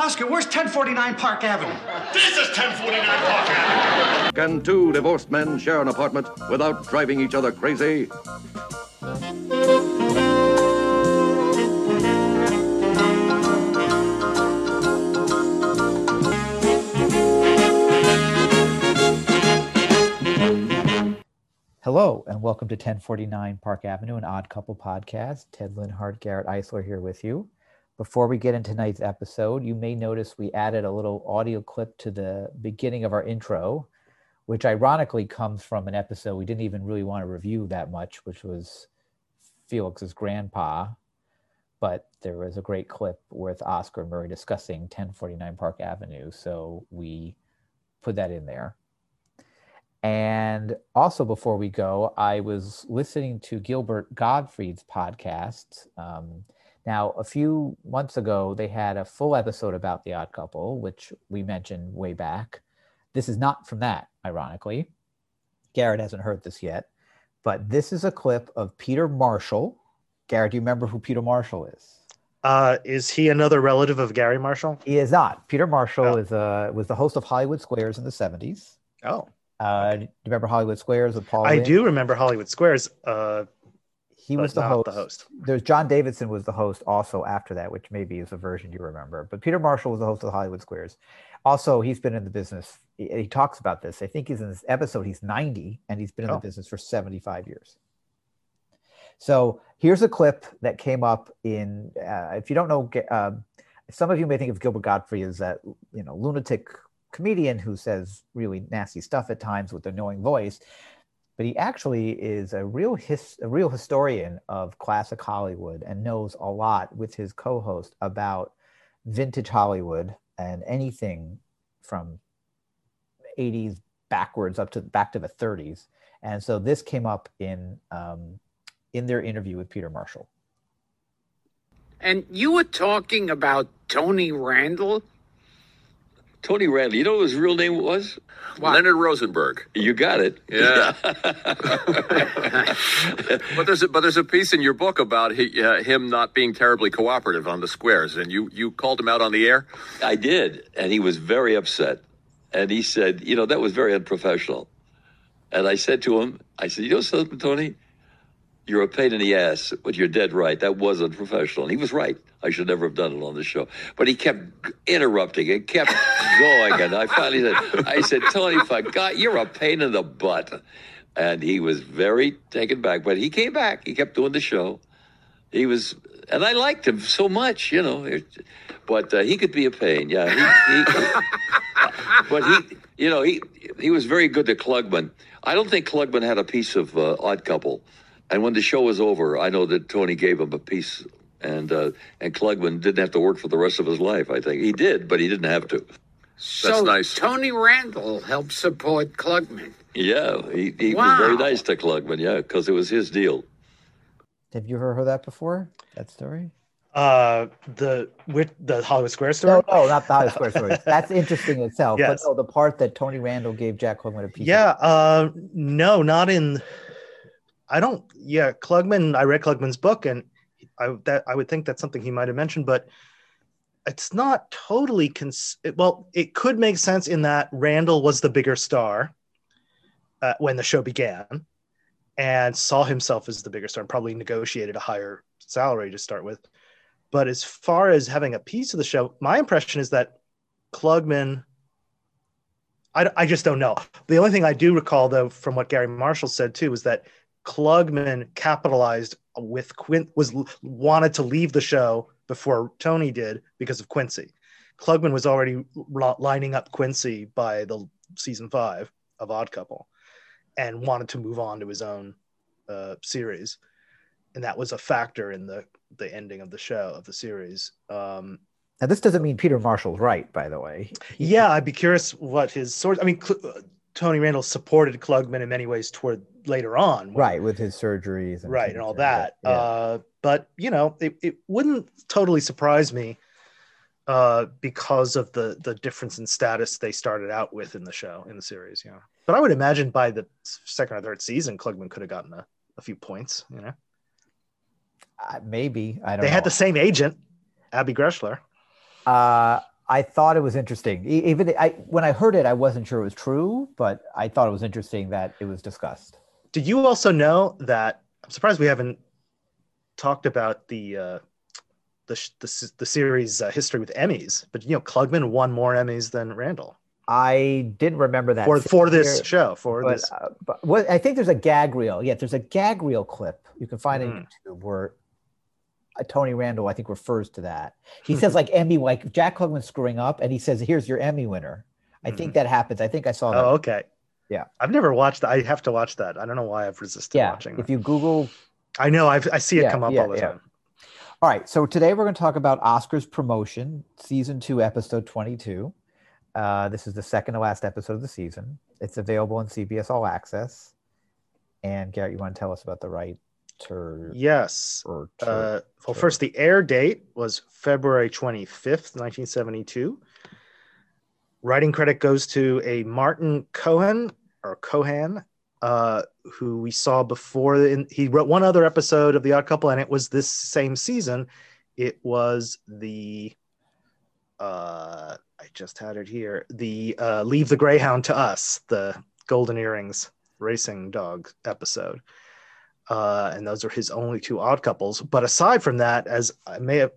Oscar, where's 1049 Park Avenue? This is 1049 Park Avenue! Can two divorced men share an apartment without driving each other crazy? Hello, and welcome to 1049 Park Avenue, an Odd Couple podcast. Ted Linhart, Garrett Eisler here with you. Before we get into tonight's episode, you may notice we added a little audio clip to the beginning of our intro, which ironically comes from an episode we didn't even really want to review that much, which was Felix's grandpa. But there was a great clip with Oscar and Murray discussing 1049 Park Avenue, so we put that in there. And also before we go, I was listening to Gilbert Gottfried's podcast. Now, a few months ago, they had a full episode about The Odd Couple, which we mentioned way back. This is not from that, ironically. Garrett hasn't heard this yet, but this is a clip of Peter Marshall. Garrett, do you remember who Peter Marshall is? Is he another relative of Gary Marshall? He is not. Peter Marshall was the host of Hollywood Squares in the 70s. Oh. Do you remember Hollywood Squares with Paul? I do remember Hollywood Squares. He was the host. There's John Davidson was the host also after that, which maybe is a version you remember. But Peter Marshall was the host of Hollywood Squares. Also, he's been in the business. He talks about this. I think he's in this episode. He's 90, and he's been in the business for 75 years. So here's a clip that came up in. If you don't know, some of you may think of Gilbert Gottfried as that lunatic comedian who says really nasty stuff at times with an annoying voice, but he actually is a real historian of classic Hollywood and knows a lot with his co-host about vintage Hollywood and anything from 80s backwards up to back to the 30s. And so this came up in their interview with Peter Marshall. And you were talking about Tony Randall. Tony Randall, you know what his real name was? What? Leonard Rosenberg. You got it. Yeah. but there's a piece in your book about him not being terribly cooperative on the Squares, and you called him out on the air? I did, and he was very upset. And he said, that was very unprofessional. And I said to him, you know something, Tony? You're a pain in the ass, but you're dead right. That was unprofessional. And he was right. I should never have done it on the show. But he kept interrupting and kept going. And I finally said, Tony, for God, you're a pain in the butt. And he was very taken back. But he came back. He kept doing the show. And I liked him so much, But he could be a pain, yeah. He was very good to Klugman. I don't think Klugman had a piece of Odd Couple. And when the show was over, I know that Tony gave him a piece, and Klugman didn't have to work for the rest of his life, I think. He did, but he didn't have to. So that's nice. Tony Randall helped support Klugman. Yeah, he was very nice to Klugman, yeah, because it was his deal. Have you ever heard that before, that story? The Hollywood Square story? No, not the Hollywood Square story. That's interesting in itself. Yes. But no, the part that Tony Randall gave Jack Klugman a piece of. No, not in... Klugman, I read Klugman's book, and I would think that's something he might have mentioned, but it's not totally, it could make sense in that Randall was the bigger star when the show began and saw himself as the bigger star and probably negotiated a higher salary to start with. But as far as having a piece of the show, my impression is that Klugman, I just don't know. The only thing I do recall, though, from what Gary Marshall said, too, was that Klugman capitalized with wanted to leave the show before Tony did because of Quincy. Klugman was already lining up Quincy by the season 5 of Odd Couple and wanted to move on to his own series. And that was a factor in the ending of the show, of the series. Now, this doesn't mean Peter Marshall's right, by the way. Yeah, I'd be curious what his source... I mean, Tony Randall supported Klugman in many ways toward later on. Right, with his surgeries. And all that. Yeah. But, it wouldn't totally surprise me because of the difference in status they started out with in the show, in the series. Yeah. But I would imagine by the second or third season, Klugman could have gotten a few points, Maybe. I don't know. They had the same agent, Abby Greshler. I thought it was interesting. Even when I heard it, I wasn't sure it was true, but I thought it was interesting that it was discussed. Did you also know that? I'm surprised we haven't talked about the series history with Emmys, but you know, Klugman won more Emmys than Randall. I didn't remember that for this show. But I think there's a gag reel. Yeah, there's a gag reel clip you can find on YouTube where Tony Randall, I think, refers to that. He says like Emmy, like Jack Klugman's screwing up, and he says, "Here's your Emmy winner." I think that happens. I think I saw that. Oh, okay. Yeah, I've never watched that. I have to watch that. I don't know why I've resisted watching that. If you Google, I know I see it come up all the time. All right, so today we're going to talk about Oscar's Promotion, season 2, episode 22. This is the second to last episode of the season. It's available on CBS All Access. And Garrett, you want to tell us about the writer? Yes. Well, first, the air date was February 25th, 1972. Writing credit goes to a Martin Cohen, or Cohan, who we saw before. He wrote one other episode of The Odd Couple, and it was this same season. It was the... I just had it here. The Leave the Greyhound to Us, the Golden Earrings racing dog episode. And those are his only two Odd Couples. But aside from that, as I may have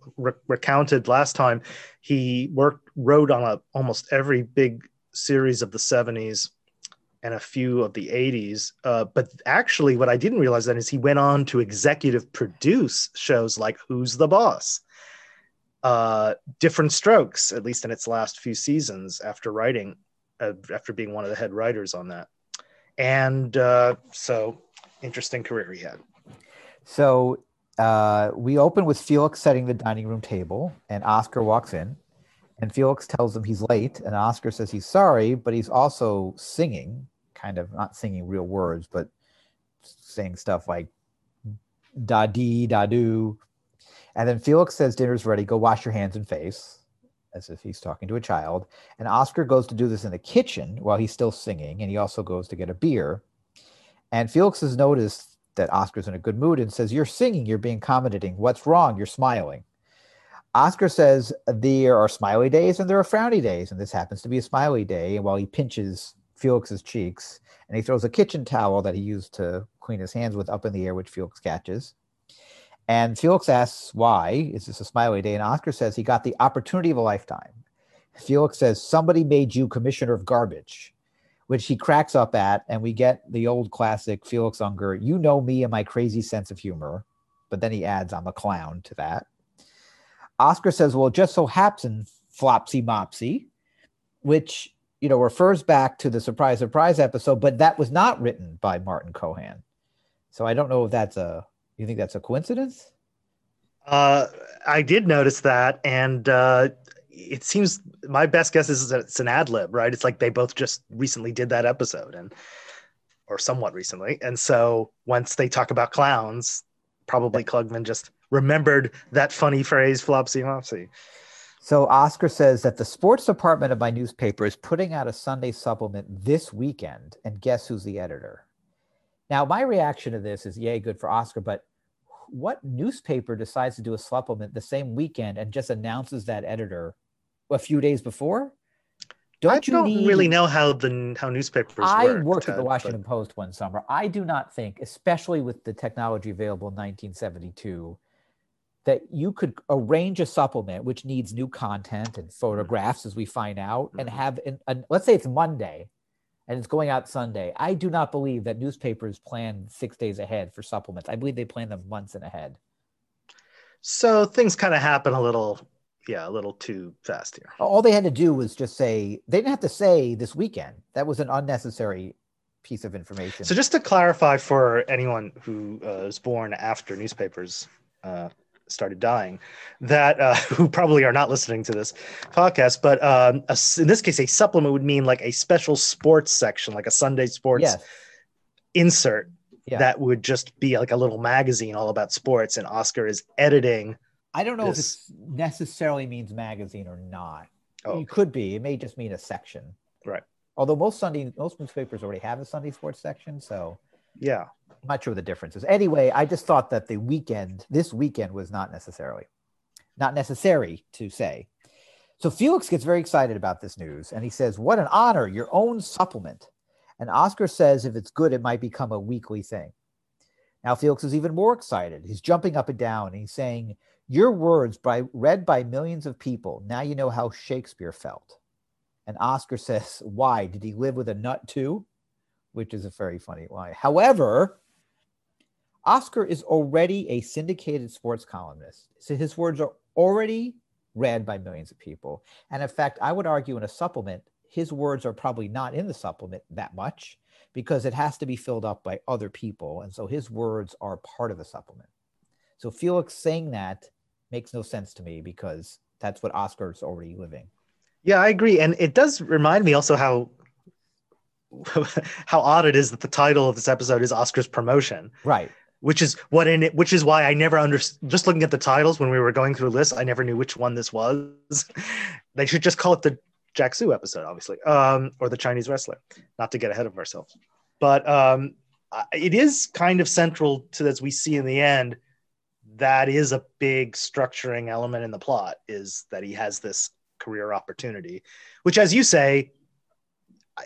recounted last time, he wrote on almost every big series of the 70s and a few of the 80s. But actually what I didn't realize then is he went on to executive produce shows like Who's the Boss? Different Strokes, at least in its last few seasons after being one of the head writers on that. And so interesting career he had. So we open with Felix setting the dining room table, and Oscar walks in, and Felix tells him he's late, and Oscar says he's sorry, but he's also singing, kind of not singing real words, but saying stuff like da-dee, da-doo. And then Felix says, dinner's ready, go wash your hands and face, as if he's talking to a child. And Oscar goes to do this in the kitchen while he's still singing, and he also goes to get a beer. And Felix has noticed that Oscar's in a good mood and says, you're singing, you're being accommodating. What's wrong? You're smiling. Oscar says, there are smiley days and there are frowny days, and this happens to be a smiley day. And while he pinches Felix's cheeks, and he throws a kitchen towel that he used to clean his hands with up in the air, which Felix catches. And Felix asks, why is this a smiley day? And Oscar says he got the opportunity of a lifetime. Felix says, somebody made you commissioner of garbage, which he cracks up at. And we get the old classic Felix Unger, you know me and my crazy sense of humor. But then he adds, I'm a clown to that. Oscar says, well, just so haps and flopsy mopsy, which, you know, refers back to the Surprise Surprise episode, but that was not written by Martin Cohen. So I don't know if that's you think that's a coincidence? I did notice that. And it seems my best guess is that it's an ad lib, right? It's like they both just recently did that episode or somewhat recently. And so once they talk about clowns, probably Klugman just remembered that funny phrase, flopsy mopsy. So Oscar says that the sports department of my newspaper is putting out a Sunday supplement this weekend. And guess who's the editor? Now, my reaction to this is, yay, good for Oscar, but what newspaper decides to do a supplement the same weekend and just announces that editor a few days before? I don't really know how newspapers work. I worked at the Washington Post one summer. I do not think, especially with the technology available in 1972, that you could arrange a supplement which needs new content and photographs, as we find out, and have, let's say it's Monday, and it's going out Sunday. I do not believe that newspapers plan 6 days ahead for supplements. I believe they plan them months in ahead. So things kind of happen a little too fast here. All they had to do was just say, they didn't have to say this weekend. That was an unnecessary piece of information. So just to clarify for anyone who was born after newspapers started dying, that who probably are not listening to this podcast, but in this case, a supplement would mean like a special sports section, like a Sunday sports insert that would just be like a little magazine all about sports, and Oscar is editing. I don't know if it necessarily means magazine or not. Oh, okay. It could be. It may just mean a section. Right. Although most newspapers already have a Sunday sports section, so yeah. I'm not sure what the difference is. Anyway, I just thought that this weekend was not necessary to say. So Felix gets very excited about this news, and he says, what an honor, your own supplement. And Oscar says, if it's good, it might become a weekly thing. Now Felix is even more excited. He's jumping up and down, and he's saying, your words read by millions of people. Now you know how Shakespeare felt. And Oscar says, why? Did he live with a nut too? Which is a very funny line. However, Oscar is already a syndicated sports columnist. So his words are already read by millions of people. And in fact, I would argue in a supplement, his words are probably not in the supplement that much because it has to be filled up by other people. And so his words are part of the supplement. So Felix saying that makes no sense to me because that's what Oscar is already living. Yeah, I agree. And it does remind me also how odd it is that the title of this episode is Oscar's Promotion. Right. Which is why I never understood, just looking at the titles when we were going through lists, I never knew which one this was. They should just call it the Jack Soo episode, obviously, or the Chinese Wrestler, not to get ahead of ourselves. But it is kind of central to, as we see in the end, that is a big structuring element in the plot, is that he has this career opportunity, which, as you say,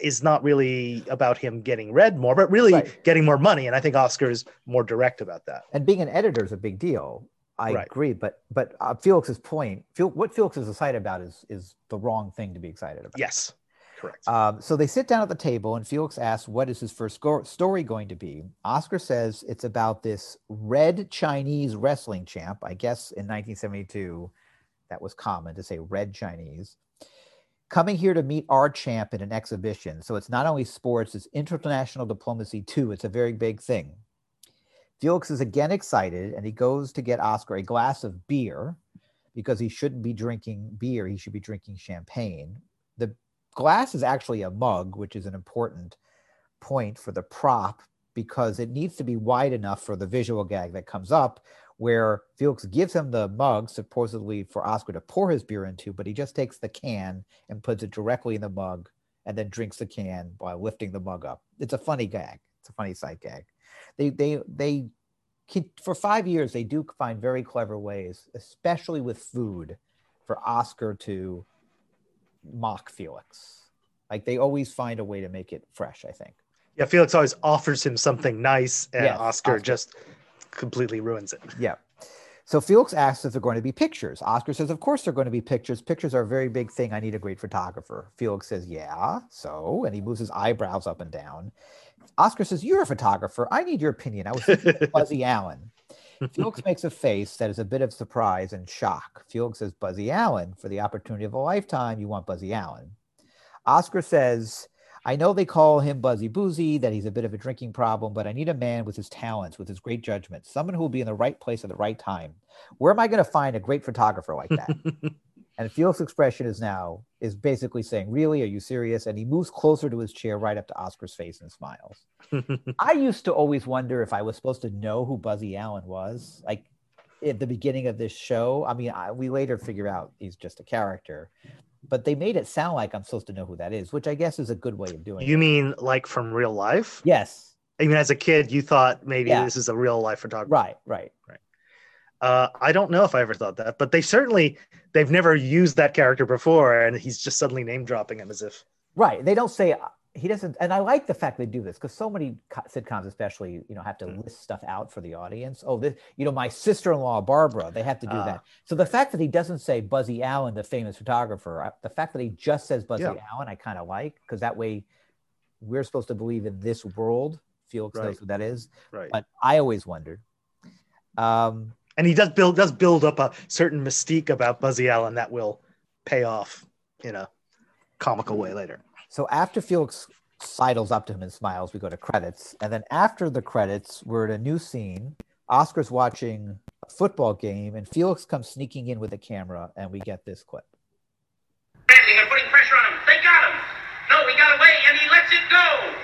is not really about him getting read more, but really getting more money. And I think Oscar is more direct about that. And being an editor is a big deal. I agree. But Felix's point, what Felix is excited about is the wrong thing to be excited about. Yes, correct. So they sit down at the table and Felix asks, what is his first story going to be? Oscar says it's about this red Chinese wrestling champ. I guess in 1972, that was common to say red Chinese. Coming here to meet our champ in an exhibition. So it's not only sports, it's international diplomacy too. It's a very big thing. Felix is again excited and he goes to get Oscar a glass of beer because he shouldn't be drinking beer. He should be drinking champagne. The glass is actually a mug, which is an important point for the prop because it needs to be wide enough for the visual gag that comes up where Felix gives him the mug supposedly for Oscar to pour his beer into, but he just takes the can and puts it directly in the mug and then drinks the can by lifting the mug up. It's a funny gag. It's a funny sight gag. They for 5 years, they do find very clever ways, especially with food, for Oscar to mock Felix. Like they always find a way to make it fresh, I think. Yeah, Felix always offers him something nice and yes, Oscar just completely ruins it. Yeah. So Felix asks if they're going to be pictures. Oscar says, of course they're going to be pictures. Pictures are a very big thing. I need a great photographer. Felix says, yeah, so, and he moves his eyebrows up and down. Oscar says, you're a photographer. I need your opinion. I was thinking of Buzzy Allen. Felix makes a face that is a bit of surprise and shock. Felix says, Buzzy Allen, for the opportunity of a lifetime, you want Buzzy Allen. Oscar says, I know they call him Buzzy Boozy, that he's a bit of a drinking problem, but I need a man with his talents, with his great judgment, someone who will be in the right place at the right time. Where am I going to find a great photographer like that? And Felix's expression is basically saying, really, are you serious? And he moves closer to his chair right up to Oscar's face and smiles. I used to always wonder if I was supposed to know who Buzzy Allen was. Like at the beginning of this show, I mean, we later figure out he's just a character. But they made it sound like I'm supposed to know who that is, which I guess is a good way of doing it. You mean like from real life? Yes. I mean, as a kid, you thought maybe this is a real life photographer. Right. I don't know if I ever thought that, but they've never used that character before. And he's just suddenly name dropping him as if. Right. They don't say he doesn't. And I like the fact they do this because so many sitcoms, especially, have to list stuff out for the audience. Oh, this, my sister-in-law, Barbara, they have to do that. So the fact that he doesn't say Buzzy Allen, the famous photographer, the fact that he just says Buzzy Allen, I kind of like, because that way we're supposed to believe in this world. Felix knows who that is. Right. But I always wondered. And he does build up a certain mystique about Buzzy Allen that will pay off in a comical way later. So after Felix sidles up to him and smiles, we go to credits. And then after the credits, we're at a new scene. Oscar's watching a football game, and Felix comes sneaking in with a camera, and we get this clip. They're putting pressure on him. They got him. No, he got away, and he lets it go.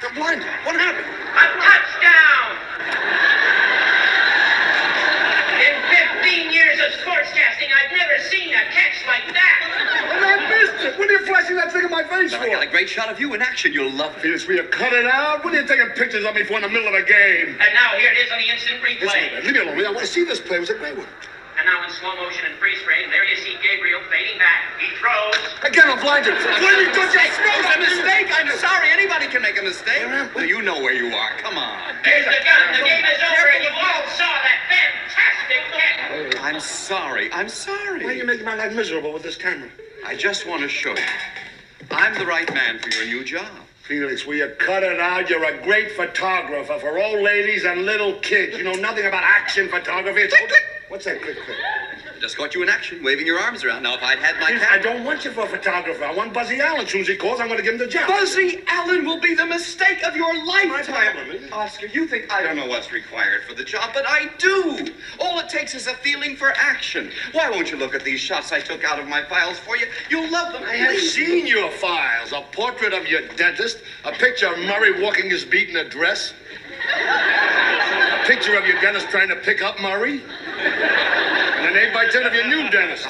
They're blind. What happened? A touchdown. In 15 years of sportscasting, I've never seen a catch like that. What are you flashing that thing in my face for? I got a great shot of you in action. You'll love this. Will you cut it out? What are you taking pictures of me for in the middle of a game? And now here it is on the instant replay. Leave me alone. I want to see this play. It was a great one. And now in slow motion and freeze frame. There you see Gabriel fading back. He throws. Again, I'm blinded. It was a mistake. I'm sorry. Anybody can make a mistake. You know where you are. Come on. There's the gun. The game is over, and you all saw that fantastic hit. I'm sorry. I'm sorry. Why are you making my life miserable with this camera? I just want to show you. I'm the right man for your new job. Felix, will you cut it out? You're a great photographer for old ladies and little kids. You know nothing about action photography. It's click, click. What's that click, click? Just caught you in action, waving your arms around. Now, if I'd had my camera... I don't want you for a photographer. I want Buzzy Allen. As soon as he calls, I'm going to give him the job. Buzzy Allen will be the mistake of your lifetime. Oscar, you think I don't know what's required for the job, but I do. All it takes is a feeling for action. Why won't you look at these shots I took out of my files for you? You'll love them. I have seen your files. A portrait of your dentist, a picture of Murray walking his beat in a dress, a picture of your dentist trying to pick up Murray. An 8x10 of your new dentist.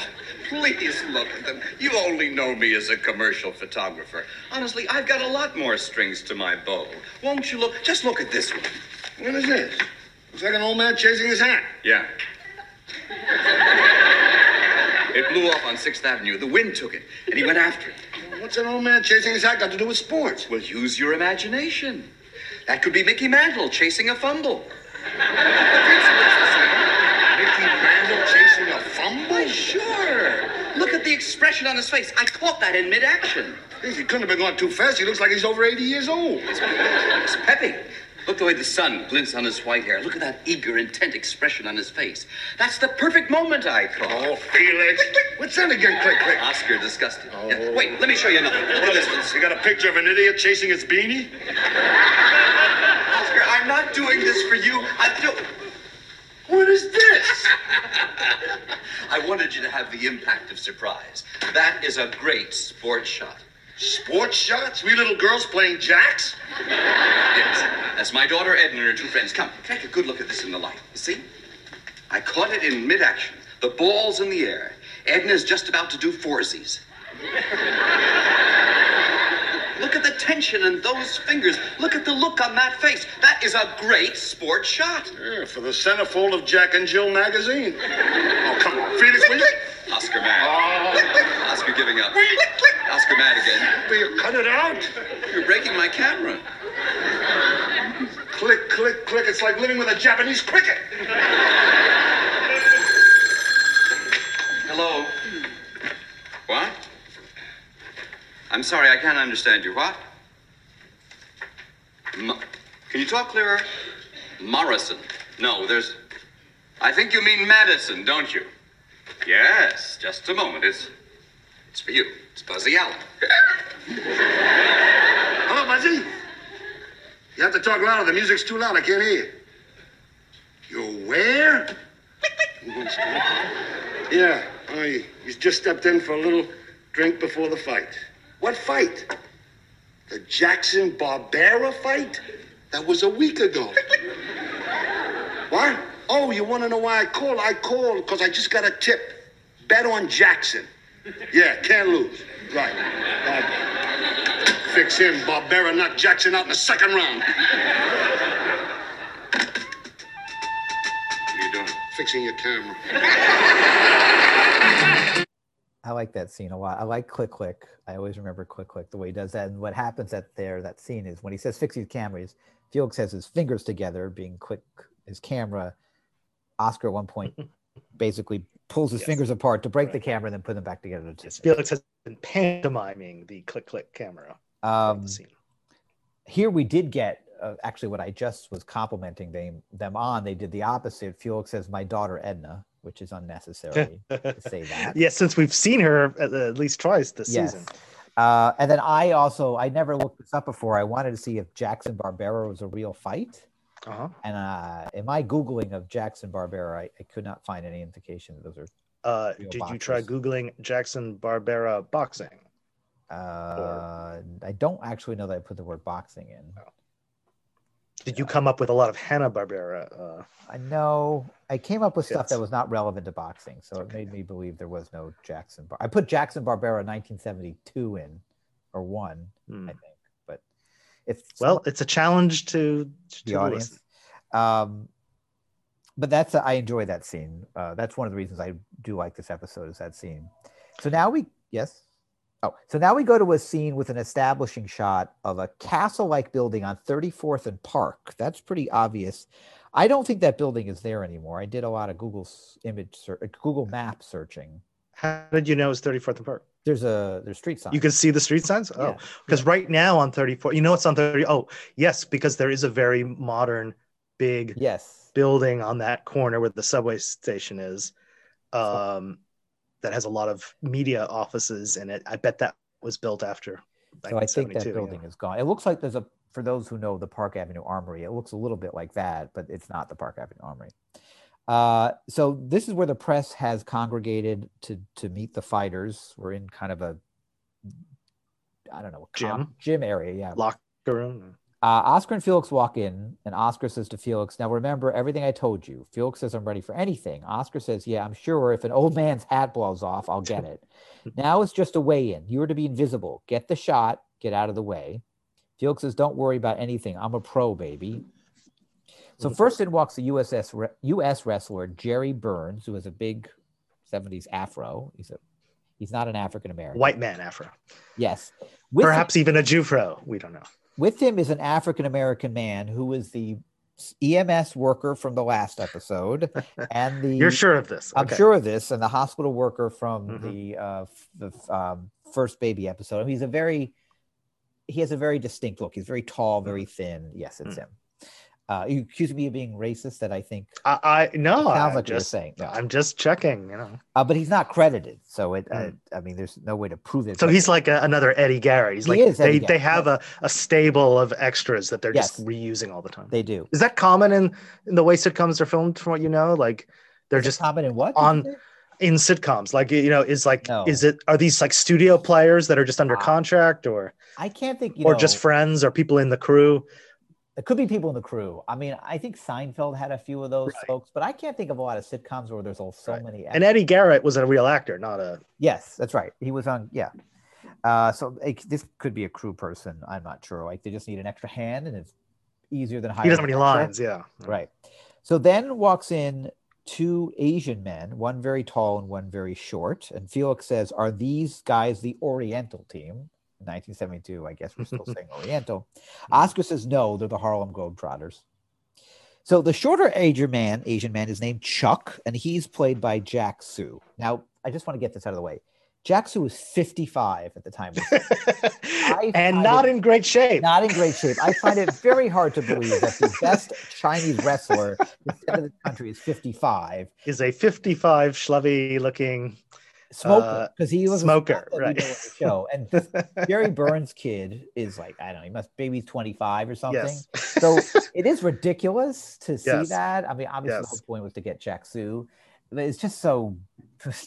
Please look at them. You only know me as a commercial photographer. Honestly, I've got a lot more strings to my bow. Won't you look? Just look at this one. What is this? Looks like an old man chasing his hat. Yeah. It blew off on 6th Avenue. The wind took it, and he went after it. Well, what's an old man chasing his hat got to do with sports? Well, use your imagination. That could be Mickey Mantle chasing a fumble. Why, sure. Look at the expression on his face. I caught that in mid-action. He couldn't have been going too fast. He looks like he's over 80 years old. It's peppy. Look the way the sun glints on his white hair. Look at that eager, intent expression on his face. That's the perfect moment I caught. Oh, Felix. Click, click. What's that again? Click, click. Oscar, disgusted. Oh. Yeah. Wait, let me show you another. Look at this one. You got a picture of an idiot chasing its beanie? Oscar, I'm not doing this for you. What is this? I wanted you to have the impact of surprise. That is a great sports shot. Sports shots? We little girls playing jacks? Yes. That's my daughter, Edna, and her two friends. Come, take a good look at this in the light. See? I caught it in mid-action. The ball's in the air. Edna's just about to do foursies. Look at the tension in those fingers. Look at the look on that face. That is a great sport shot. Yeah, for the centerfold of Jack and Jill magazine. Oh, come on. Felix, will you? Oscar mad. Oh. Oscar giving up. Oscar mad again. Will you cut it out? You're breaking my camera. Click, click, click. It's like living with a Japanese cricket. Hello. What? I'm sorry, I can't understand you. What? Can you talk clearer? Morrison. No, I think you mean Madison, don't you? Yes, just a moment. It's for you. It's Buzzy Allen. Hello, Buzzy. You have to talk louder. The music's too loud. I can't hear you. You're where? Yeah, he's just stepped in for a little drink before the fight. What fight? The Jackson Barbera fight? That was a week ago. What? Oh, you want to know why I called? I called because I just got a tip. Bet on Jackson. Yeah, can't lose. Right. Fix him. Barbera knocked Jackson out in the second round. What are you doing? Fixing your camera. I like that scene a lot. I like Click Click. I always remember Click Click, the way he does that. And what happens that scene is when he says fix his cameras, Felix has his fingers together, being Click, his camera. Oscar at one point basically pulls his fingers apart to break the camera and then put them back together. Felix has been pantomiming the Click Click camera. Scene. Here we did get actually what I just was complimenting them on. They did the opposite. Felix says, my daughter, Edna, which is unnecessary to say that. Yes, since we've seen her at least twice this season. And then I never looked this up before. I wanted to see if Jackson Barbera was a real fight. Uh-huh. And in my Googling of Jackson Barbera, I could not find any indication that those are did boxers. You try Googling Jackson Barbera boxing? I don't actually know that I put the word boxing in. No. Did you come up with a lot of Hanna-Barbera? No, I came up with stuff that was not relevant to boxing, so it made me believe there was no Jackson. I put Jackson Barbera 1972 in, or one, I think. But it's a challenge to the audience. But that's, I enjoy that scene. That's one of the reasons I do like this episode, is that scene. So now we, yes. Oh, so now we go to a scene with an establishing shot of a castle-like building on 34th and Park. That's pretty obvious. I don't think that building is there anymore. I did a lot of Google map searching. How did you know it's 34th and Park? There's street signs. You can see the street signs? Oh, because right now on 34, you know it's on 30. Oh, yes, because there is a very modern big building on that corner where the subway station is. That has a lot of media offices in it. I bet that was built after 1972. I think that building is gone. It looks like there's a, for those who know the Park Avenue Armory, it looks a little bit like that, but it's not the Park Avenue Armory. So this is where the press has congregated to meet the fighters. We're in kind of a, I don't know, gym area. Yeah. Locker room. Oscar and Felix walk in, and Oscar says to Felix, "Now remember everything I told you." Felix says, "I'm ready for anything." Oscar says, "Yeah, I'm sure. If an old man's hat blows off, I'll get it." "Now it's just a weigh-in. You are to be invisible. Get the shot. Get out of the way." Felix says, "Don't worry about anything. I'm a pro, baby." So first in walks the U.S. wrestler Jerry Burns, who has a big 70s afro. He's not an African-American. White man afro. Yes. Perhaps even a Jufro. We don't know. With him is an African-American man who is the EMS worker from the last episode. And the You're sure of this. Okay. I'm sure of this. And the hospital worker from the first baby episode. I mean, he has a very distinct look. He's very tall, very thin. Yes, it's him. You accuse me of being racist that I think. No, I'm just checking, you know. But he's not credited. So there's no way to prove it. So he's like another Eddie Garrett. They have a stable of extras that they're just reusing all the time. They do. Is that common in the way sitcoms are filmed, from what you know? Like they're just common in what? In sitcoms. Like, you know, are these like studio players that are just under contract, or I can't think, or just friends or people in the crew? It could be people in the crew. I mean, I think Seinfeld had a few of those folks, but I can't think of a lot of sitcoms where there's so many actors. And Eddie Garrett was a real actor, not a... Yes, that's right. He was on, yeah. This could be a crew person. I'm not sure. Like, they just need an extra hand, and it's easier than hiring. He doesn't have any lines, yeah. Right. So then walks in two Asian men, one very tall and one very short. And Felix says, "Are these guys the Oriental team?" 1972, I guess we're still saying Oriental. Oscar says, "No, they're the Harlem Globetrotters." So the shorter Asian man is named Chuck, and he's played by Jack Soo. Now, I just want to get this out of the way. Jack Soo was 55 at the time. In great shape. Not in great shape. I find it very hard to believe that the best Chinese wrestler in the country is 55. Is a 55 schlubby looking... smoker, because he was a smoker, right? Show. And Jerry Burns' kid is like, I don't know, maybe 25 or something. Yes. So it is ridiculous to see that. I mean, obviously the whole point was to get Jack Soo. It's just so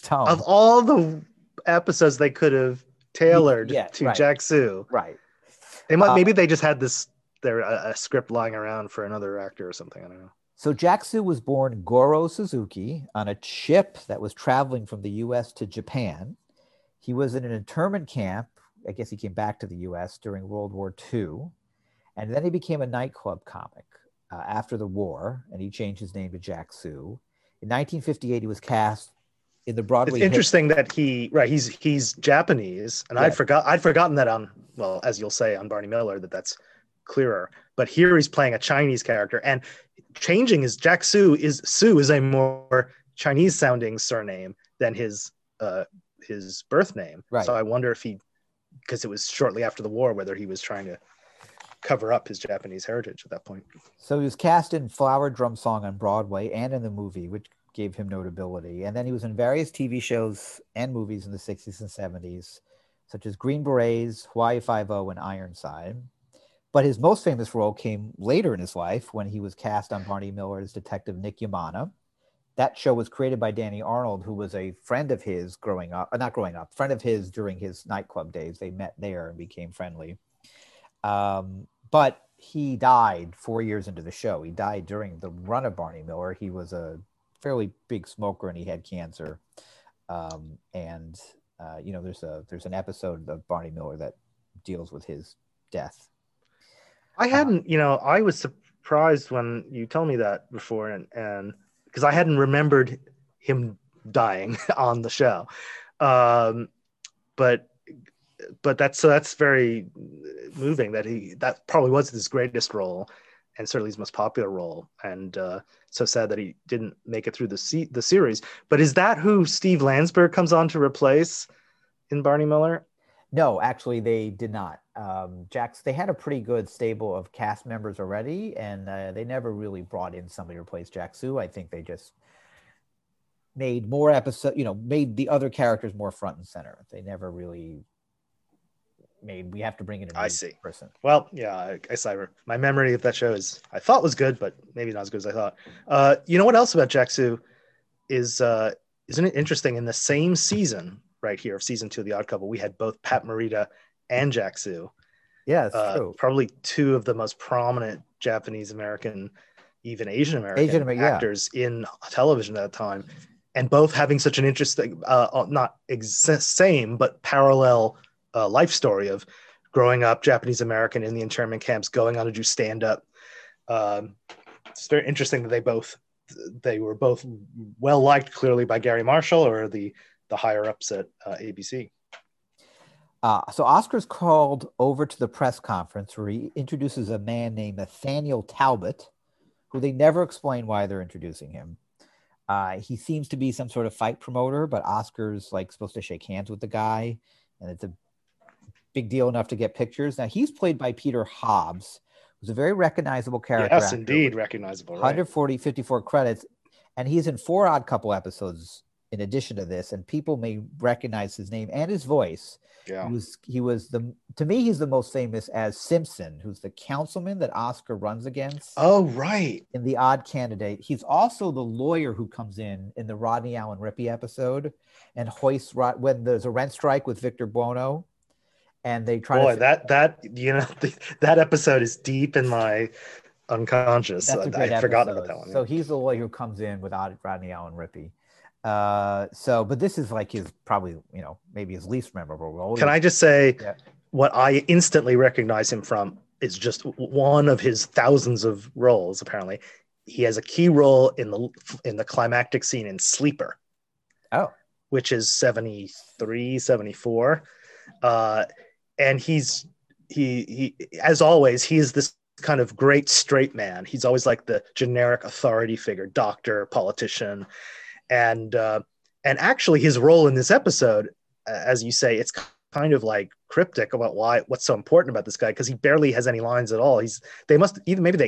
dumb. Of all the episodes they could have tailored to Jack Soo. Right. They might, maybe they just had a script lying around for another actor or something. I don't know. So Jack Soo was born Goro Suzuki on a ship that was traveling from the U.S. to Japan. He was in an internment camp. I guess he came back to the U.S. during World War II. And then he became a nightclub comic after the war, and he changed his name to Jack Soo. In 1958, he was cast in the Broadway... It's interesting that he's Japanese, and I'd forgotten that as you'll say, on Barney Miller, that's clearer. But here he's playing a Chinese character, and... changing his Jack Soo is a more Chinese sounding surname than his birth name. Right. So I wonder if because it was shortly after the war, whether he was trying to cover up his Japanese heritage at that point. So he was cast in Flower Drum Song on Broadway and in the movie, which gave him notability. And then he was in various TV shows and movies in the 60s and 70s, such as Green Berets, Hawaii Five-0, and Ironside. But his most famous role came later in his life when he was cast on Barney Miller's Detective Nick Yamana. That show was created by Danny Arnold, who was a friend of his friend of his during his nightclub days. They met there and became friendly. But he died 4 years into the show. He died during the run of Barney Miller. He was a fairly big smoker and he had cancer. There's an episode of Barney Miller that deals with his death. I hadn't, I was surprised when you told me that before, and because I hadn't remembered him dying on the show. But that's very moving that that probably was his greatest role and certainly his most popular role. And so sad that he didn't make it through the series. But is that who Steve Landsberg comes on to replace in Barney Miller? No, actually they did not. They had a pretty good stable of cast members already, and they never really brought in somebody to replace Jack Soo. I think they just made more episodes, made the other characters more front and center. They never really made, we have to bring in a new person. Well, yeah, I guess my memory of that show is, I thought was good, but maybe not as good as I thought. You know what else about Jack Soo is, isn't it interesting? In the same season right here of season 2 of The Odd Couple, we had both Pat Morita and Jack Soo. Yeah, that's true. Probably two of the most prominent Japanese American, even Asian American actors in television at that time. And both having such an interesting, same, but parallel life story of growing up Japanese American in the internment camps, going on to do stand-up. It's very interesting that they were both well-liked clearly by Gary Marshall or the higher-ups at ABC. So Oscar's called over to the press conference where he introduces a man named Nathaniel Talbot, who they never explain why they're introducing him. He seems to be some sort of fight promoter, but Oscar's supposed to shake hands with the guy, and it's a big deal enough to get pictures. Now, he's played by Peter Hobbs, who's a very recognizable character. Yes, indeed, recognizable. 54 credits, and he's in 4 Odd Couple episodes in addition to this, and people may recognize his name and his voice. Yeah. He's the most famous as Simpson, who's the councilman that Oscar runs against. Oh, right. In The Odd Candidate. He's also the lawyer who comes in the Rodney Allen Rippey episode and hoists when there's a rent strike with Victor Buono. And they try that episode is deep in my unconscious. I'd forgotten about that one. So he's the lawyer who comes in with Rodney Allen Rippey. But this is his probably, maybe his least memorable role. Can I just say what I instantly recognize him from is just one of his thousands of roles. Apparently he has a key role in the climactic scene in Sleeper, which is 73, 74. And he, as always, he is this kind of great straight man. He's always the generic authority figure, doctor, politician. And actually his role in this episode, as you say, it's kind of cryptic about what's so important about this guy, because he barely has any lines at all. They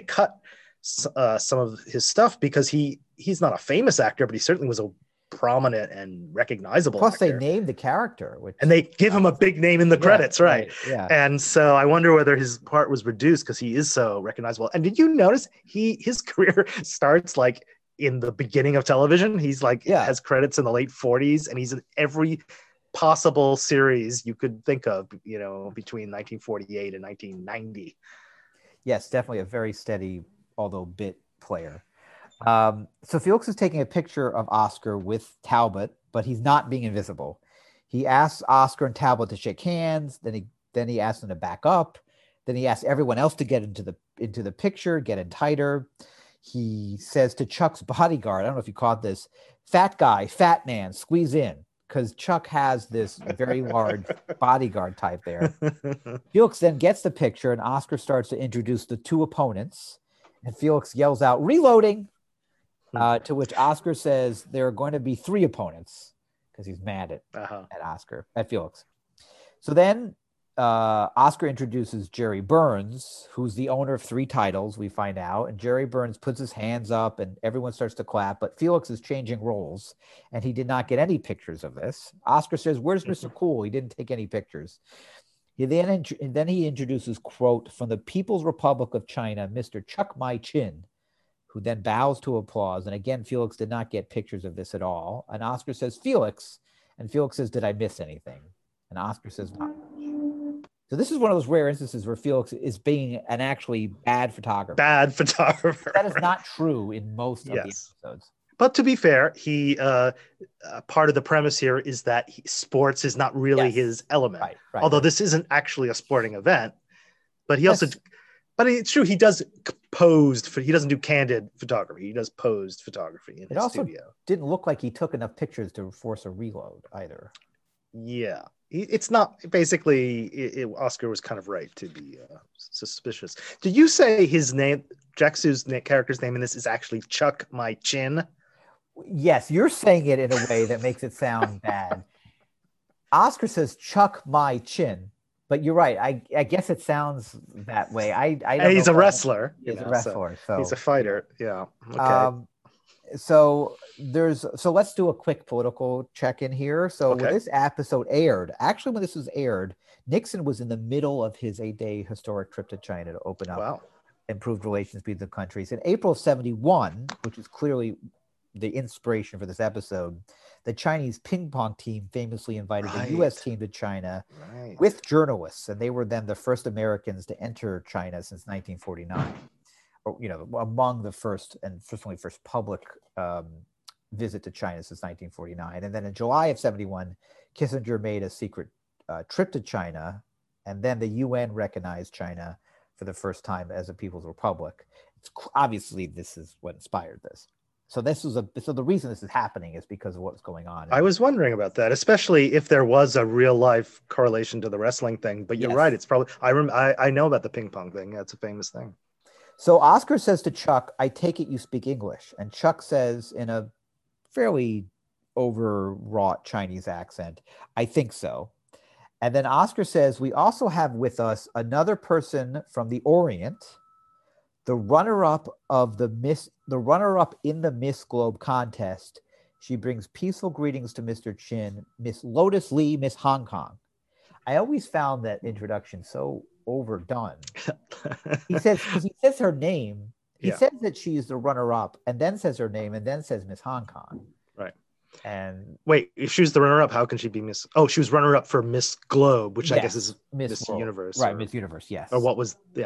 cut some of his stuff because he's not a famous actor, but he certainly was a prominent and recognizable actor. They named the character. And they give him a big name in the credits, right? Yeah. And so I wonder whether his part was reduced because he is so recognizable. And did you notice his career starts in the beginning of television? He's has credits in the late 40s, and he's in every possible series you could think of, between 1948 and 1990. Yes, definitely a very steady, although bit player. So Felix is taking a picture of Oscar with Talbot, but he's not being invisible. He asks Oscar and Talbot to shake hands. Then he asks them to back up. Then he asks everyone else to get into the picture, get in tighter. He says to Chuck's bodyguard, I don't know if you caught this, fat guy, fat man, squeeze in, because Chuck has this very large bodyguard type there. Felix then gets the picture, and Oscar starts to introduce the two opponents, and Felix yells out, reloading, to which Oscar says there are going to be 3 opponents, because he's mad at Felix. So then Oscar introduces Jerry Burns, who's the owner of 3 titles, we find out, and Jerry Burns puts his hands up and everyone starts to clap, but Felix is changing roles and he did not get any pictures of this. Oscar says, where's Mr. Cool? He didn't take any pictures. Then he introduces, quote, from the People's Republic of China, Mr. Chuck Mai Chin, who then bows to applause. And again, Felix did not get pictures of this at all. And Oscar says, Felix. And Felix says, did I miss anything? And Oscar says, not much. So this is one of those rare instances where Felix is being an actually bad photographer. That is not true in most of the episodes. But to be fair, he part of the premise here is that sports is not really his element. Right. Although this isn't actually a sporting event, but he also But it's true, he does posed. He doesn't do candid photography. He does posed photography in his studio. It also didn't look like he took enough pictures to force a reload either. Yeah, it's not. Basically, Oscar was kind of right to be suspicious. Did you say his name, Jack Soo's character's name in this, is actually Chuck My Chin? Yes, you're saying it in a way that makes it sound bad. Oscar says Chuck My Chin. But you're right. I guess it sounds that way. He's a wrestler. He's a wrestler. So he's a fighter. Yeah. Okay. So let's do a quick political check in here. So when this episode aired, actually when this was aired, Nixon was in the middle of his 8-day historic trip to China to open up improved relations between the countries. In April of 71, which is clearly the inspiration for this episode, the Chinese ping pong team famously invited the U.S. team to China with journalists, and they were then the first Americans to enter China since 1949, or, you know, among the first and certainly first public visit to China since 1949. And then in July of 71, Kissinger made a secret trip to China, and then the UN recognized China for the first time as a People's Republic. Obviously, this is what inspired this. So so the reason this is happening is because of what's going on. I was wondering about that, especially if there was a real life correlation to the wrestling thing. But you're right; it's probably I know about the ping pong thing. That's a famous thing. So Oscar says to Chuck, "I take it you speak English," and Chuck says in a fairly overwrought Chinese accent, "I think so." And then Oscar says, "We also have with us another person from the Orient, the runner-up of the runner-up in the Miss Globe contest. She brings peaceful greetings to Mr. Chin, Miss Lotus Lee, Miss Hong Kong." I always found that introduction so overdone. He says her name. He says that she is the runner-up, and then says her name, and then says Miss Hong Kong. Right. And wait, if she was the runner-up, how can she be Miss? Oh, she was runner-up for Miss Globe, which I guess is Miss Universe, right? Miss Universe, yes. Or what was? Yeah.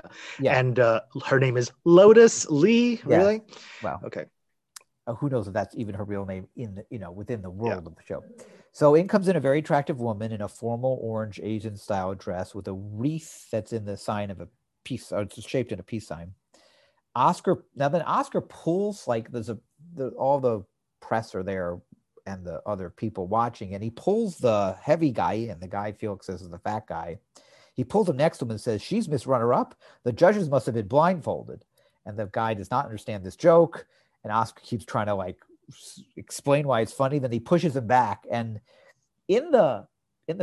And her name is Lotus Lee. Really? Wow. Okay. Who knows if that's even her real name within the world of the show? So in comes in a very attractive woman in a formal orange Asian style dress with a wreath that's in the sign of a peace, or it's shaped in a peace sign. Oscar pulls, like, there's all the press are there and the other people watching, and he pulls the heavy guy in, the guy Felix says is the fat guy. He pulls him next to him and says, "She's Miss Runner-Up. The judges must have been blindfolded." And the guy does not understand this joke, and Oscar keeps trying to, like, explain why it's funny. Then he pushes him back, and in the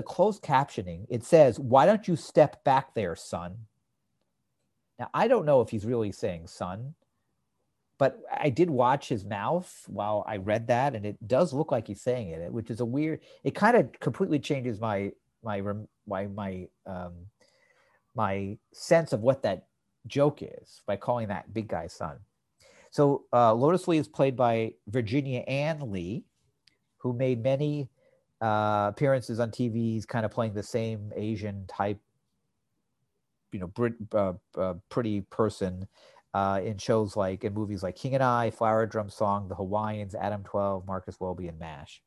closed captioning, it says, "Why don't you step back there, son?" Now, I don't know if he's really saying son, but I did watch his mouth while I read that, and it does look like he's saying it, which is a weird. It kind of completely changes my sense of what that joke is by calling that big guy's son. So Lotus Lee is played by Virginia Ann Lee, who made many appearances on TVs, kind of playing the same Asian type, pretty person. In shows like, in movies like King and I, Flower Drum Song, The Hawaiians, Adam 12, Marcus Welby, and MASH.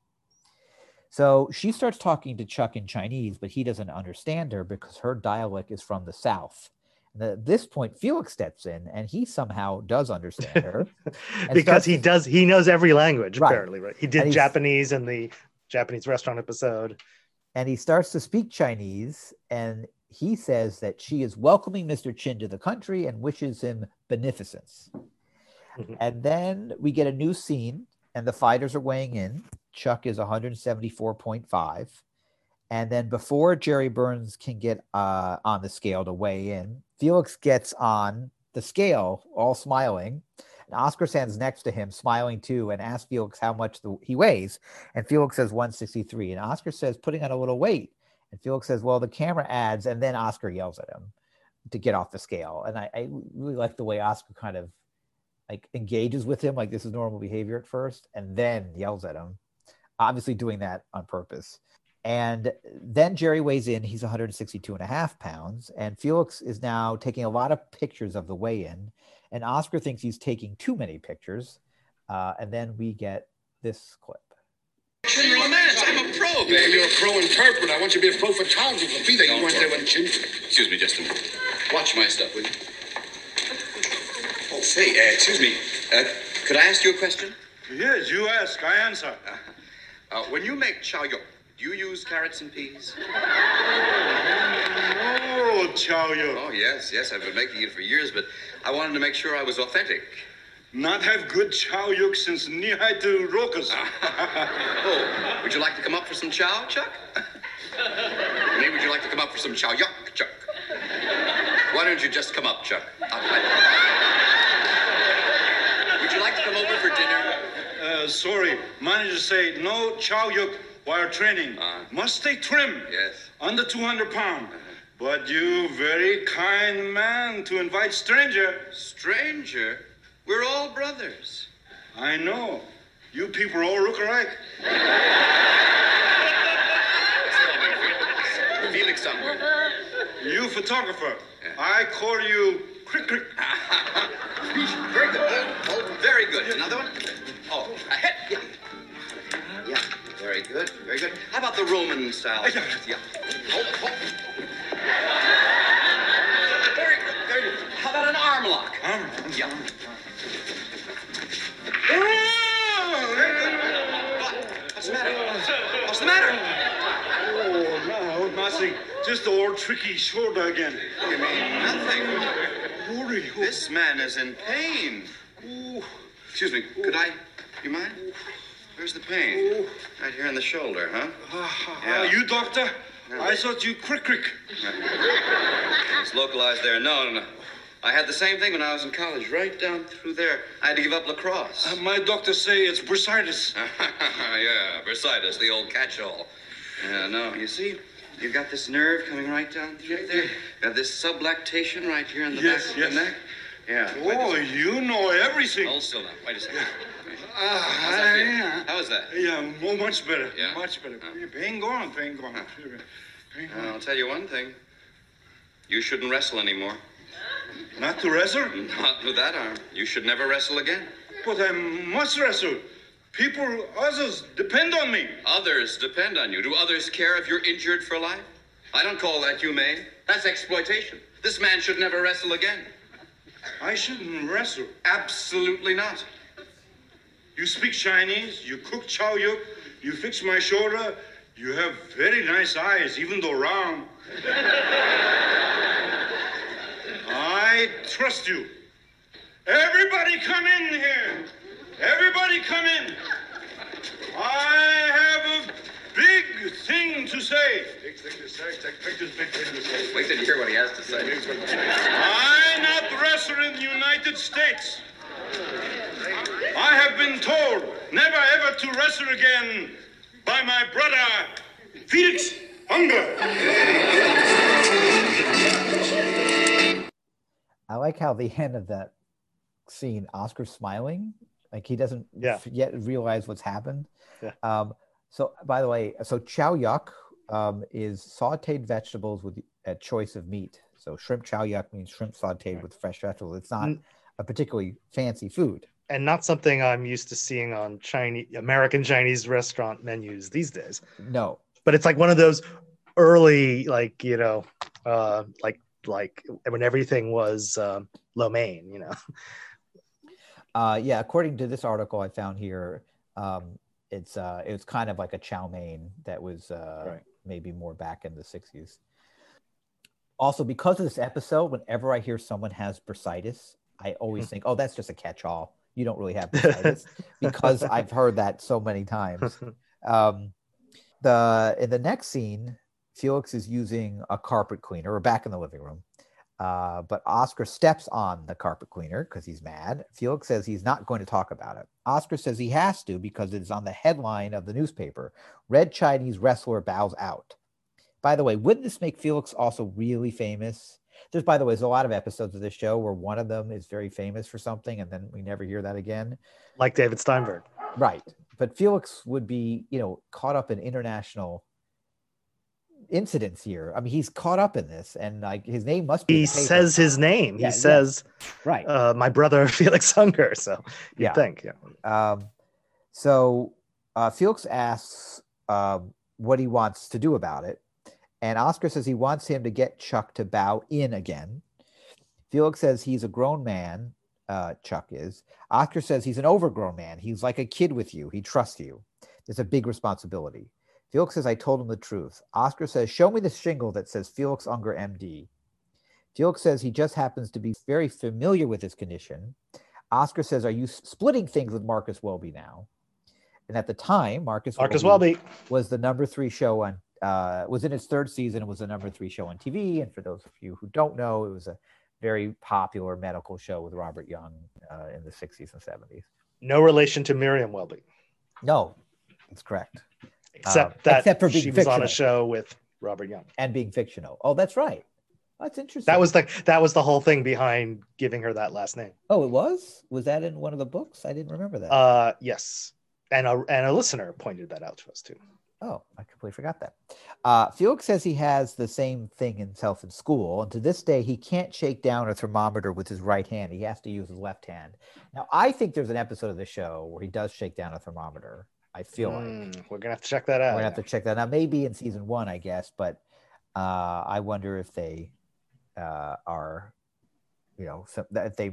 So she starts talking to Chuck in Chinese, but he doesn't understand her because her dialect is from the South. And at this point, Felix steps in, and he somehow does understand her. Because he knows every language, apparently, right? He did Japanese in the Japanese restaurant episode. And he starts to speak Chinese, and he says that she is welcoming Mr. Chin to the country and wishes him beneficence. And then we get a new scene, and the fighters are weighing in. Chuck is 174.5. And then before Jerry Burns can get on the scale to weigh in, Felix gets on the scale, all smiling. And Oscar stands next to him, smiling too, and asks Felix how much he weighs. And Felix says 163. And Oscar says, "Putting on a little weight." And Felix says, "Well, the camera adds," and then Oscar yells at him to get off the scale. And I really like the way Oscar kind of, like, engages with him, like this is normal behavior at first, and then yells at him, obviously doing that on purpose. And then Jerry weighs in. He's 162.5 pounds. And Felix is now taking a lot of pictures of the weigh-in. And Oscar thinks he's taking too many pictures. And then we get this clip. I'm a pro, babe. You're a pro interpreter. I want you to be a pro photographer. Be there. You weren't there when Chin. Excuse me, Justin. Watch my stuff, will you? Say, excuse me, could I ask you a question? Yes, you ask, I answer. When you make chow yum, do you use carrots and peas? No, chow yum. Oh, yes, I've been making it for years, but I wanted to make sure I was authentic. Not have good chow yuk since knee-high to Rokas. Oh, would you like to come up for some chow, Chuck? Maybe would you like to come up for some chow yuk, Chuck? Why don't you just come up, Chuck? Would you like to come over for dinner? Sorry, managers say no chow yuk while training. Must stay trim. Yes. Under 200 pounds. But you very kind man to invite stranger. Stranger? We're all brothers. I know. You people are all look alike. Felix somewhere. You photographer. Yeah. I call you Crick Crick. Very good. Oh, very good. Another one? Oh, yeah. Yeah, very good. Very good. How about the Roman style? Yeah. Oh. Very good. Very good. How about an arm lock? Yeah. What's the matter? What's the matter? Oh, no, nothing. Just the old tricky shoulder again. You mean nothing? Worry. This man is in pain. Ooh. Excuse me, could I? You mind? Where's the pain? Ooh. Right here in the shoulder, huh? Yeah. You, doctor? No. I thought you crick crick. It's localized there. No. I had the same thing when I was in college, right down through there. I had to give up lacrosse. My doctors say it's bursitis. Yeah, bursitis, the old catch-all. Yeah, no, you see, you've got this nerve coming right down through there. Got this subluxation right here in the back of the neck. Yeah. Oh, you know everything. Hold still now. Wait a second. How's that feel? Yeah. How is that? Yeah, much better. Yeah. Much better. Pain gone. I'll tell you one thing. You shouldn't wrestle anymore. Not to wrestle? Not with that arm. You should never wrestle again. But I must wrestle. People, others, depend on me. Others depend on you. Do others care if you're injured for life? I don't call that humane. That's exploitation. This man should never wrestle again. I shouldn't wrestle? Absolutely not. You speak Chinese, you cook chow yuk, you fix my shoulder, you have very nice eyes, even though round. I trust you. Everybody come in here. Everybody come in. I have a big thing to say. Big thing to say. Take pictures, big thing to say. Wait till you hear what he has to say. I not wrestle in the United States. I have been told never ever to wrestle again by my brother, Felix Unger. I like how the end of that scene, Oscar's smiling. Like he doesn't yet realize what's happened. Yeah. So by the way, so chow yuk is sauteed vegetables with a choice of meat. So shrimp chow yuk means shrimp sauteed with fresh vegetables. It's not a particularly fancy food. And not something I'm used to seeing on American Chinese restaurant menus these days. No. But it's like one of those early, like, you know, like when everything was lo mein, you know. Yeah, according to this article I found here, it's kind of like a chow mein that was maybe more back in the 60s. Also, because of this episode, whenever I hear someone has bursitis, I always think, oh, that's just a catch-all. You don't really have bursitis, because I've heard that so many times. In the next scene, Felix is using a carpet cleaner. We're back in the living room. But Oscar steps on the carpet cleaner because he's mad. Felix says he's not going to talk about it. Oscar says he has to because it is on the headline of the newspaper. Red Chinese wrestler bows out. By the way, wouldn't this make Felix also really famous? There's a lot of episodes of this show where one of them is very famous for something and then we never hear that again. Like David Steinberg. Right. But Felix would be, you know, caught up in international incidents here. I mean, he's caught up in this, and like his name must be. He says his name. Yeah, he says, "Right, my brother Felix Unger." So you think, yeah. So Felix asks what he wants to do about it, and Oscar says he wants him to get Chuck to bow in again. Felix says he's a grown man Chuck is. Oscar says he's an overgrown man. He's like a kid with you. He trusts you. There's a big responsibility. Felix says, I told him the truth. Oscar says, show me the shingle that says Felix Unger, MD. Felix says he just happens to be very familiar with his condition. Oscar says, are you splitting things with Marcus Welby now? And at the time, Marcus Welby was the #3 show on, was in its third season and was the #3 show on TV. And for those of you who don't know, it was a very popular medical show with Robert Young in the 60s and 70s. No relation to Miriam Welby. No, that's correct. Except that except for being she was fictional. On a show with Robert Young. And being fictional. Oh, that's right. That's interesting. That was the whole thing behind giving her that last name. Oh, it was? Was that in one of the books? I didn't remember that. Yes. And a listener pointed that out to us too. Oh, I completely forgot that. Felix says he has the same thing himself in school. And to this day, he can't shake down a thermometer with his right hand. He has to use his left hand. Now, I think there's an episode of the show where he does shake down a thermometer. I feel like. We're going to have to check that out. We're going to have to check that out. Maybe in season one, I guess. But I wonder if they are, you know, if they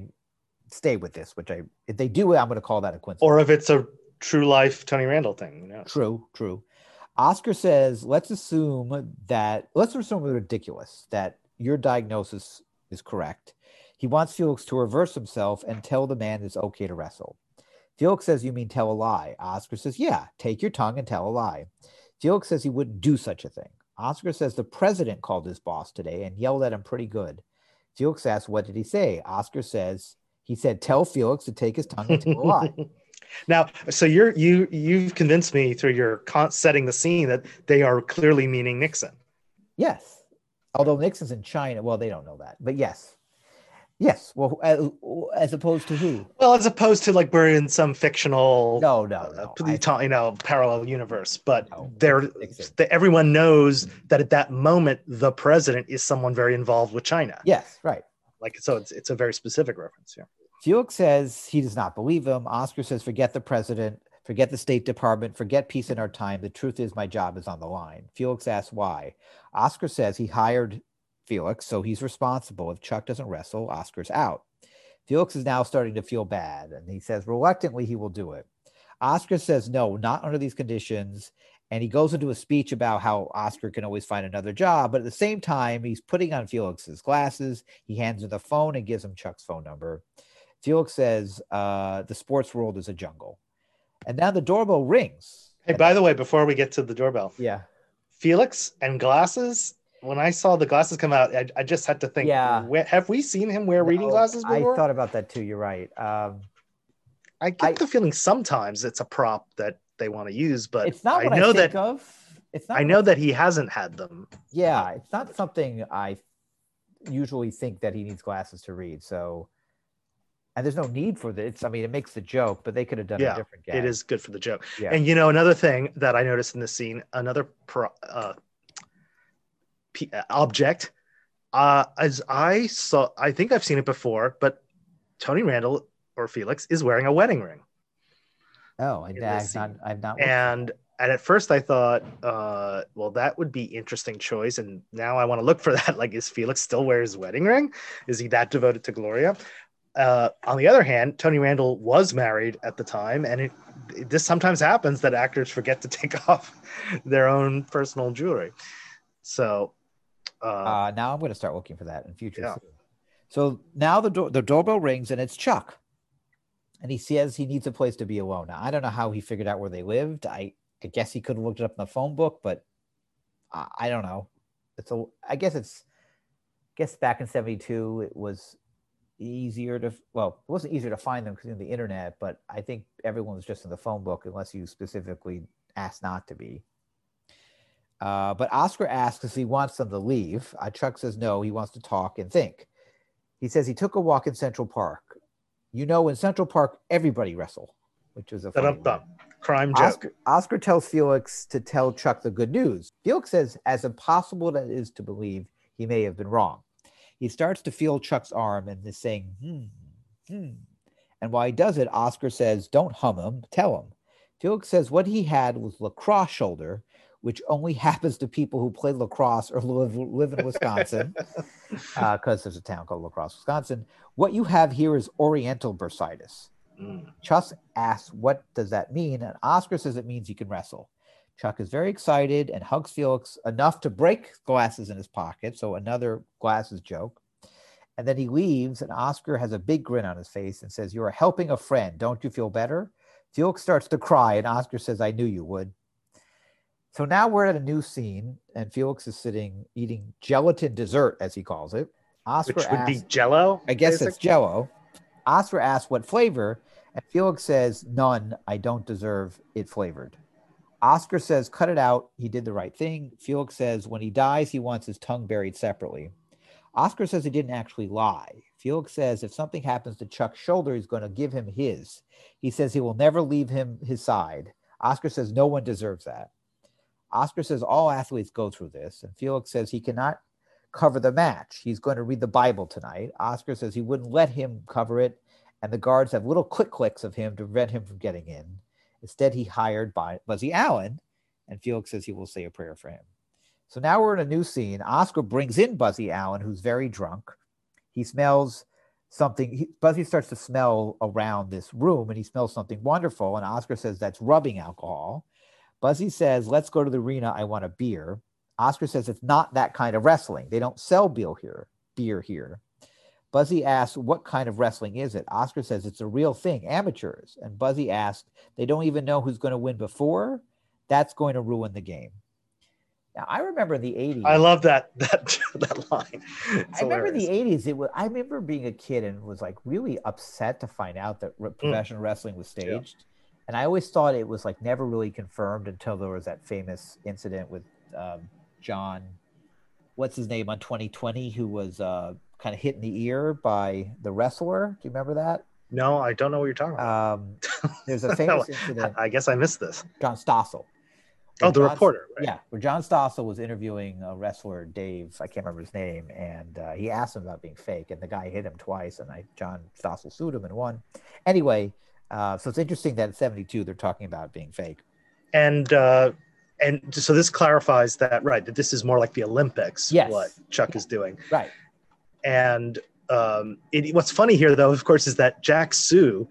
stay with this, which if they do, I'm going to call that a coincidence. Or if it's a true life Tony Randall thing. You know? True. Oscar says, let's assume we're ridiculous, that your diagnosis is correct. He wants Felix to reverse himself and tell the man it's okay to wrestle. Felix says, you mean tell a lie? Oscar says, yeah, take your tongue and tell a lie. Felix says he wouldn't do such a thing. Oscar says the president called his boss today and yelled at him pretty good. Felix asks, what did he say? Oscar says, he said, tell Felix to take his tongue and tell a lie. Now, so you've convinced me through your setting the scene that they are clearly meaning Nixon. Yes. Although Nixon's in China. Well, they don't know that, but yes. Yes. Well, as opposed to who? Well, as opposed to like we're in some fictional, parallel universe, but everyone knows that at that moment, the president is someone very involved with China. Yes. Right. Like, so it's a very specific reference. Yeah. Felix says he does not believe him. Oscar says, forget the president, forget the State Department, forget peace in our time. The truth is my job is on the line. Felix asks why. Oscar says he hired Felix, so he's responsible. If Chuck doesn't wrestle, Oscar's out. Felix is now starting to feel bad, and he says reluctantly he will do it. Oscar says, no, not under these conditions. And he goes into a speech about how Oscar can always find another job. But at the same time, he's putting on Felix's glasses. He hands him the phone and gives him Chuck's phone number. Felix says, the sports world is a jungle. And now the doorbell rings. Hey, by the way, before we get to the doorbell. Yeah. Felix and glasses. When I saw the glasses come out, I just had to think, have we seen him wear reading glasses before? I thought about that too. You're right. I get the feeling sometimes it's a prop that they want to use, but it's not what I think of. I know that he hasn't had them. Yeah. It's not something I usually think that he needs glasses to read. So. And there's no need for this. I mean, it makes the joke, but they could have done a different gag. It is good for the joke. Yeah. And, you know, another thing that I noticed in this scene, another object, I think I've seen it before, but Tony Randall or Felix is wearing a wedding ring. Oh, I've not. And at first I thought, well, that would be interesting choice. And now I want to look for that. Like, is Felix still wearing his wedding ring? Is he that devoted to Gloria? On the other hand, Tony Randall was married at the time, and this sometimes happens that actors forget to take off their own personal jewelry. So now I'm going to start looking for that in future. Yeah. So now the doorbell rings, and it's Chuck, and he says he needs a place to be alone. Now I don't know how he figured out where they lived. I guess he could have looked it up in the phone book, but I don't know. I guess back in '72 it was. It wasn't easier to find them because of the internet, but I think everyone was just in the phone book unless you specifically asked not to be. But Oscar asks if he wants them to leave. Chuck says no, he wants to talk and think. He says he took a walk in Central Park. You know, in Central Park, everybody wrestle, which is a funny crime joke. Oscar tells Felix to tell Chuck the good news. Felix says, as impossible as it is to believe, he may have been wrong. He starts to feel Chuck's arm and is saying, And while he does it, Oscar says, don't hum him, tell him. Felix says what he had was lacrosse shoulder, which only happens to people who play lacrosse or live in Wisconsin, because there's a town called La Crosse, Wisconsin. What you have here is Oriental bursitis. Chuck asks, what does that mean? And Oscar says it means he can wrestle. Chuck is very excited and hugs Felix enough to break glasses in his pocket. So another glasses joke. And then he leaves, and Oscar has a big grin on his face and says, "You're helping a friend. Don't you feel better?" Felix starts to cry, and Oscar says, "I knew you would." So now we're at a new scene, and Felix is sitting eating gelatin dessert, as he calls it. Oscar Which would asks, be Jell-O? I guess it's Jell-O. Oscar asks what flavor, and Felix says, "None, I don't deserve it flavored." Oscar says, "Cut it out. He did the right thing." Felix says, when he dies, he wants his tongue buried separately. Oscar says he didn't actually lie. Felix says if something happens to Chuck's shoulder, he's going to give him his. He says he will never leave him his side. Oscar says no one deserves that. Oscar says all athletes go through this, and Felix says he cannot cover the match. He's going to read the Bible tonight. Oscar says he wouldn't let him cover it, and the guards have little clicks of him to prevent him from getting in. Instead, he hired Buzzy Allen, and Felix says he will say a prayer for him. So now we're in a new scene. Oscar brings in Buzzy Allen, who's very drunk. He smells something. Buzzy starts to smell around this room, and he smells something wonderful, and Oscar says that's rubbing alcohol. Buzzy says, "Let's go to the arena. I want a beer." Oscar says it's not that kind of wrestling. They don't sell beer here. Buzzy asks, "What kind of wrestling is it?" Oscar says it's a real thing, amateurs. And Buzzy asks, "They don't even know who's going to win before? That's going to ruin the game." Now, I remember in the 80s. I love that line. It's I remember hilarious. In the 80s, I remember being a kid and was like really upset to find out that professional wrestling was staged. Yeah. And I always thought it was like never really confirmed until there was that famous incident with John, what's his name, on 2020, who was kind of hit in the ear by the wrestler. Do you remember that? No, I don't know what you're talking about. There's a famous incident. I guess I missed this. John Stossel. Oh, the reporter. Right? Yeah, where John Stossel was interviewing a wrestler, Dave, I can't remember his name, and he asked him about being fake, and the guy hit him twice, and John Stossel sued him and won. Anyway, so it's interesting that in 72 they're talking about being fake. And so this clarifies that, right, that this is more like the Olympics, what Chuck is doing. Right. And what's funny here, though, of course, is that Jack Soo,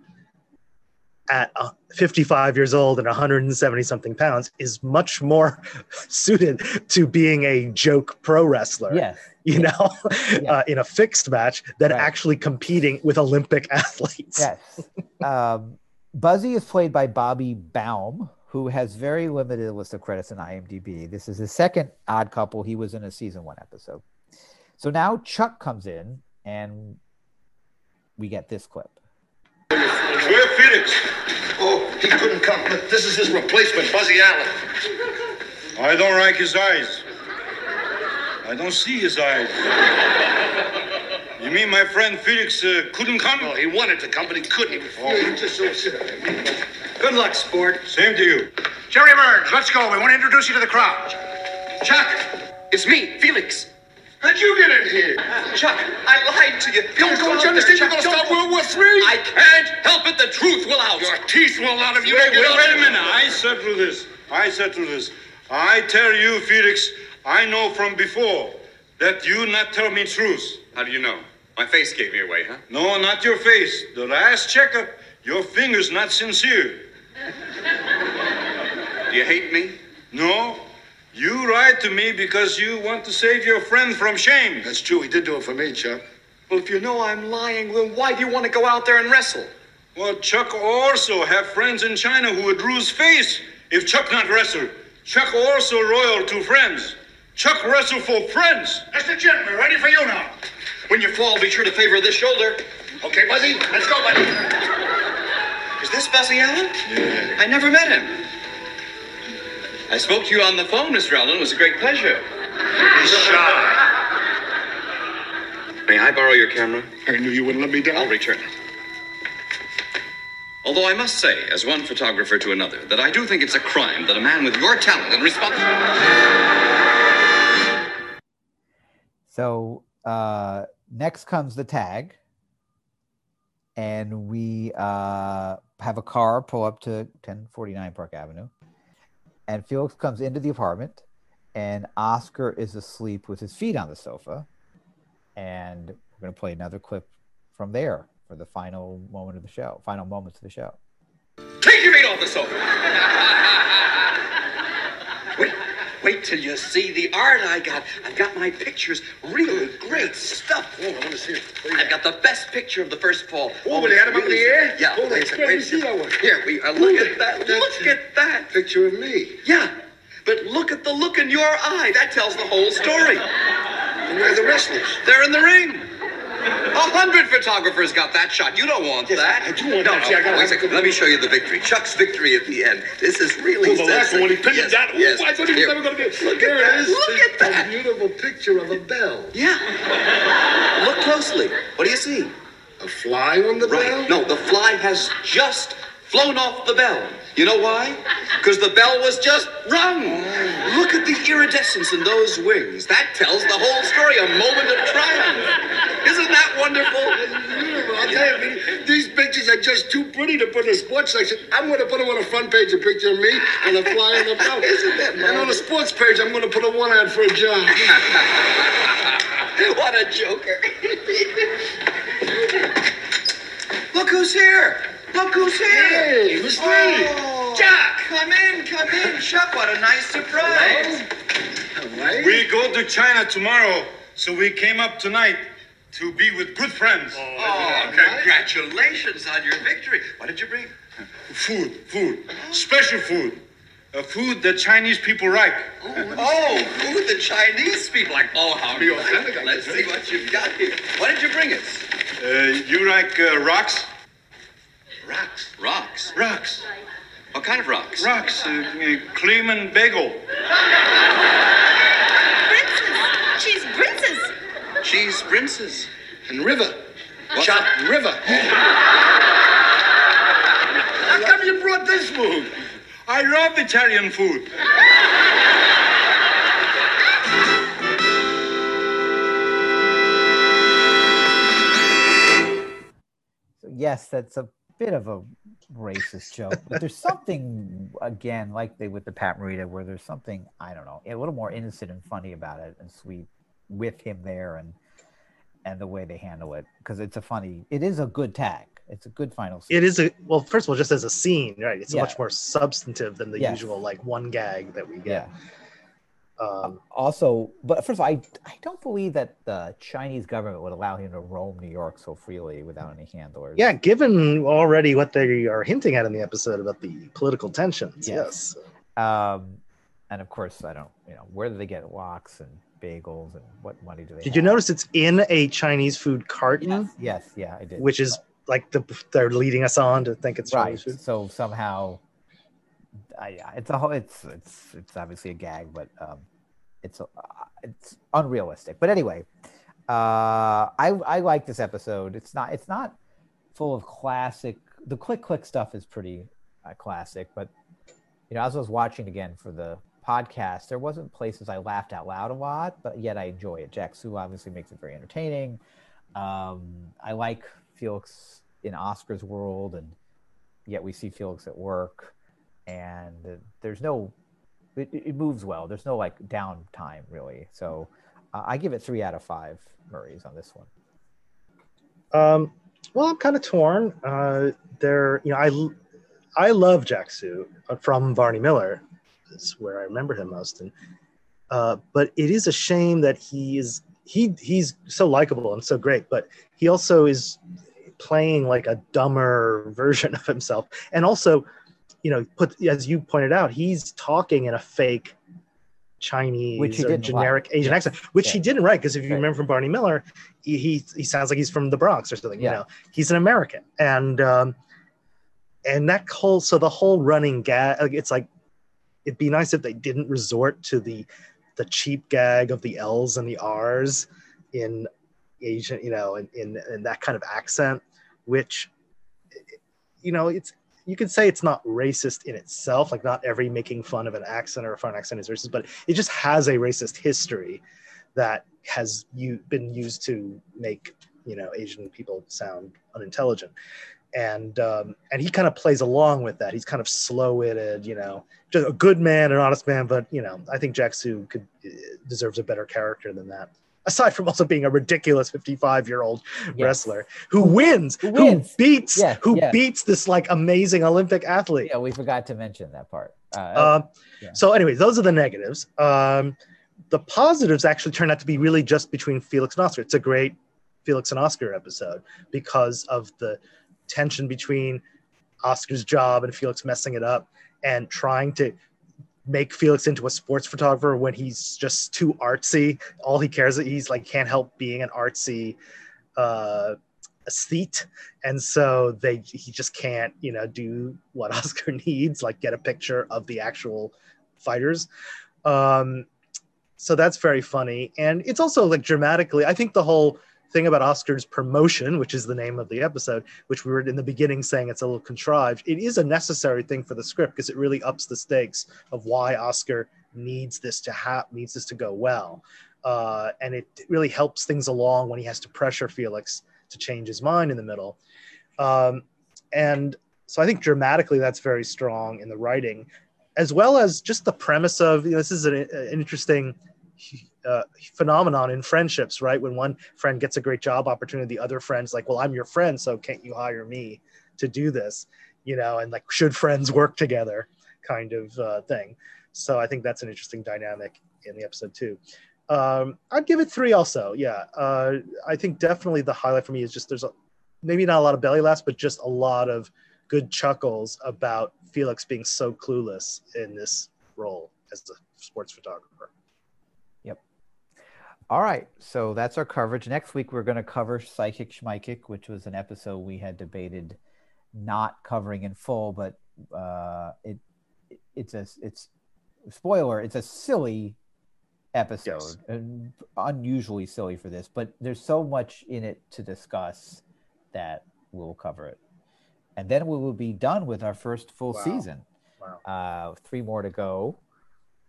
at 55 years old and 170-something pounds, is much more suited to being a joke pro wrestler, in a fixed match than actually competing with Olympic athletes. Yes. Buzzy is played by Bobby Baum, who has very limited list of credits in IMDb. This is his second Odd Couple. He was in a season 1 episode. So now Chuck comes in, and we get this clip. "Where Felix? Oh, he couldn't come. But this is his replacement, Buzzy Allen." "I don't like his eyes. I don't see his eyes." "You mean my friend Felix couldn't come?" "No, he wanted to come, but he couldn't." "Oh, you just don't sit down." "Good luck, sport." "Same to you." "Jerry Burns, let's go. We want to introduce you to the crowd." "Chuck, it's me, Felix." "How'd you get in here?" "Chuck, I lied to you. Don't you understand? You're going to start World War III. I can't help it. The truth will out. Your teeth will out of you. Wait a minute. I settled this. I tell you, Felix, I know from before that you not tell me truth." "How do you know? My face gave me away, huh?" "No, not your face. The last checkup, your finger's not sincere." "Do you hate me?" "No. You lied to me because you want to save your friend from shame." "That's true. He did do it for me, Chuck." "Well, if you know I'm lying, then why do you want to go out there and wrestle?" "Well, Chuck also have friends in China who would lose face if Chuck not wrestle. Chuck also loyal to friends. Chuck wrestle for friends." "Mr. Jim, we're ready for you now. When you fall, be sure to favor this shoulder. Okay, Buzzy, let's go, buddy." "Is this Buzzy Allen?" "Yeah. I never met him. I spoke to you on the phone, Mr. Allen. It was a great pleasure." "He's shy. May I borrow your camera?" "I knew you wouldn't let me down." "I'll return it. Although I must say, as one photographer to another, that I do think it's a crime that a man with your talent and responsibility..." So next comes the tag. And we have a car pull up to 1049 Park Avenue. And Felix comes into the apartment, and Oscar is asleep with his feet on the sofa. And we're going to play another clip from there for the final moment of the show, final moments of the show. Take your feet off the sofa! Wait till you see the art I got. I've got my pictures. Really great stuff. Oh, I want to see it. I've got the best picture of the first fall. Oh, they had him up in the air? Yeah. Oh, wait a second. Wait a second. Here, we are. Look at that. Look at that. Picture of me. Yeah. But look at the look in your eye. That tells the whole story. And where are the wrestlers? They're in the ring. 100 photographers got that shot. You don't want that. I do want that. See, I got Let me show you the victory. Chuck's victory at the end. This is really the last one. When he pinned it down. Yes. I thought he was never going to get. Look there at that. It is. Look at that. A beautiful picture of a bell. Yeah. Look closely. What do you see? A fly on the bell? No, the fly has just flown off the bell. You know why? Because the bell was just rung. Oh. Look at the iridescence in those wings. That tells the whole story. A moment of triumph. Isn't that wonderful? Beautiful. I'll tell you, these pictures are just too pretty to put in the sports section. I'm going to put them on the front page, a picture of me and a fly on the bell. Isn't that nice? And on the sports page, I'm going to put a one ad for a job. What a joker. Look who's here. Look who's here! Hey, it was me! Oh, Jack! Come in, Chuck. What a nice surprise! Hello. We go to China tomorrow, so we came up tonight to be with good friends. Oh, congratulations on your victory. What did you bring? Food. Oh. Special food. A food that Chinese people like. Food that Chinese people like. Oh, how nice. Let's see what you've got here. What did you bring us? You like rocks? Rocks. What kind of rocks? Rocks. Kleeman bagel. Cheese princes. And river. Chop river. How come you brought this food? I love Italian food. Yes, that's a bit of a racist joke, but there's something, again, like they with the Pat Morita, where there's something, I don't know, a little more innocent and funny about it, and sweet with him there, and the way they handle it, because it's a funny, it is a good tag, it's a good final scene. It is a, well, first of all, just as a scene, right, it's much more substantive than the usual like one gag that we get. Also, but first of all, I don't believe that the Chinese government would allow him to roam New York so freely without any handlers. Yeah, given already what they are hinting at in the episode about the political tensions. Yes. And of course, I don't, where do they get lox and bagels and what money do they have? Did you notice it's in a Chinese food carton? Yes, I did. Which is like they're leading us on to think it's Chinese food. So somehow, it's obviously a gag, but... It's unrealistic, but anyway, I like this episode. It's not full of classic. The click stuff is pretty classic, but as I was watching again for the podcast, there wasn't places I laughed out loud a lot, but yet I enjoy it. Jack Soo obviously makes it very entertaining. I like Felix in Oscar's world, and yet we see Felix at work, and there's no. It moves well. There's no downtime really. So I give it 3 out of 5 Murrays on this one. Well, I'm kind of torn. I love Jack Soo from Barney Miller. That's where I remember him most. And but it is a shame that he's so likable and so great, but he also is playing like a dumber version of himself, and also. As you pointed out, he's talking in a fake Chinese or generic Asian accent, which he didn't write, because if you remember from Barney Miller, he sounds like he's from the Bronx or something. He's an American, and that whole so the whole running gag. It's like it'd be nice if they didn't resort to the cheap gag of the L's and the R's in Asian, in that kind of accent, which it's. You could say it's not racist in itself, like not every making fun of an accent or a foreign accent is racist, but it just has a racist history that has been used to make Asian people sound unintelligent. And he kind of plays along with that. He's kind of slow-witted, you know, just a good man, an honest man. But, you know, I think Jack Soo deserves a better character than that. Aside from also being a ridiculous 55-year-old wrestler who beats this like amazing Olympic athlete. Yeah, we forgot to mention that part. So anyways, those are the negatives. The positives actually turned out to be really just between Felix and Oscar. It's a great Felix and Oscar episode because of the tension between Oscar's job and Felix messing it up and trying to make Felix into a sports photographer when he's just too artsy. All he cares is he's like, can't help being an artsy aesthete. And so he just can't, you know, do what Oscar needs, like get a picture of the actual fighters. So that's very funny. And it's also like dramatically, I think the whole thing about Oscar's promotion, which is the name of the episode, which we were in the beginning saying it's a little contrived, it is a necessary thing for the script because it really ups the stakes of why Oscar needs this to needs this to go well. And it really helps things along when he has to pressure Felix to change his mind in the middle. And so I think dramatically that's very strong in the writing, as well as just the premise of, you know, this is an interesting phenomenon in friendships, right? When one friend gets a great job opportunity, the other friend's like, well, I'm your friend, so can't you hire me to do this? You know, and like, should friends work together kind of thing. So I think that's an interesting dynamic in the episode too. I'd give it 3 also. Yeah. I think definitely the highlight for me is just there's maybe not a lot of belly laughs, but just a lot of good chuckles about Felix being so clueless in this role as a sports photographer. All right, so that's our coverage. Next week, we're going to cover Psychic Schmykic, which was an episode we had debated not covering in full, but it's spoiler. It's a silly episode, yes, and unusually silly for this, but there's so much in it to discuss that we'll cover it. And then we will be done with our first full season. Wow. 3 more to go,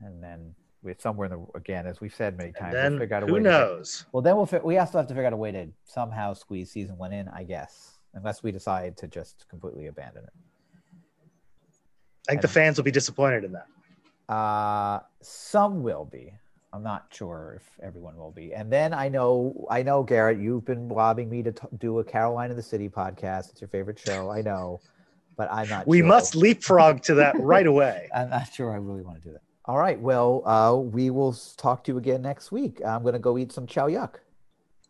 and then... We're somewhere in the, again, as we've said many times, we'll figure out a way. Who knows? Well, then we also have to figure out a way to somehow squeeze season 1 in, I guess, unless we decide to just completely abandon it. I think the fans will be disappointed in that. Some will be. I'm not sure if everyone will be. And then I know, Garrett, you've been lobbying me to do a Caroline in the City podcast. It's your favorite show. I know, but I'm not. We must leapfrog to that right away. I'm not sure I really want to do that. All right. Well, we will talk to you again next week. I'm going to go eat some chow yuck.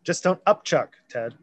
Just don't upchuck, Ted.